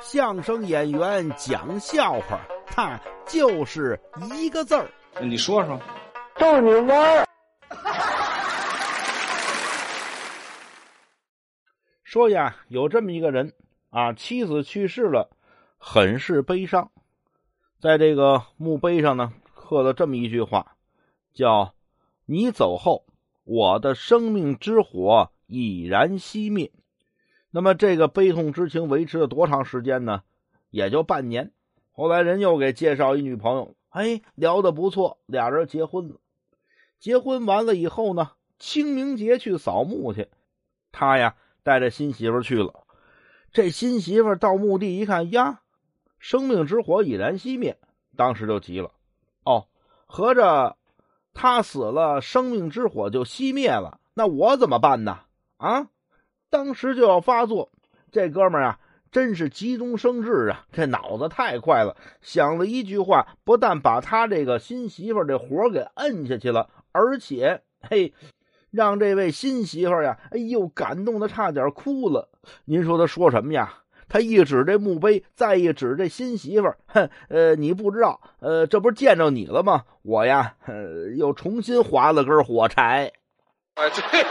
相声演员讲笑话，他就是一个字儿。你说说，逗你玩儿。说呀，有这么一个人啊，妻子去世了，很是悲伤。在这个墓碑上呢，刻了这么一句话，叫“你走后，我的生命之火已然熄灭”。那么这个悲痛之情维持了多长时间呢？也就半年。后来人又给介绍一女朋友，哎，聊得不错，俩人结婚了。结婚完了以后呢，清明节去扫墓去，他呀带着新媳妇去了。这新媳妇到墓地一看，呀，生命之火已然熄灭，当时就急了。哦，合着他死了，生命之火就熄灭了，那我怎么办呢？啊？当时就要发作，这哥们儿啊，真是急中生智啊！这脑子太快了，想了一句话，不但把他这个新媳妇这火给摁下去了，而且嘿，让这位新媳妇呀，哎呦，感动的差点哭了。您说他说什么呀？他一指这墓碑，再一指这新媳妇，哼，你不知道，这不是见着你了吗？我呀，又重新划了根火柴。啊，对。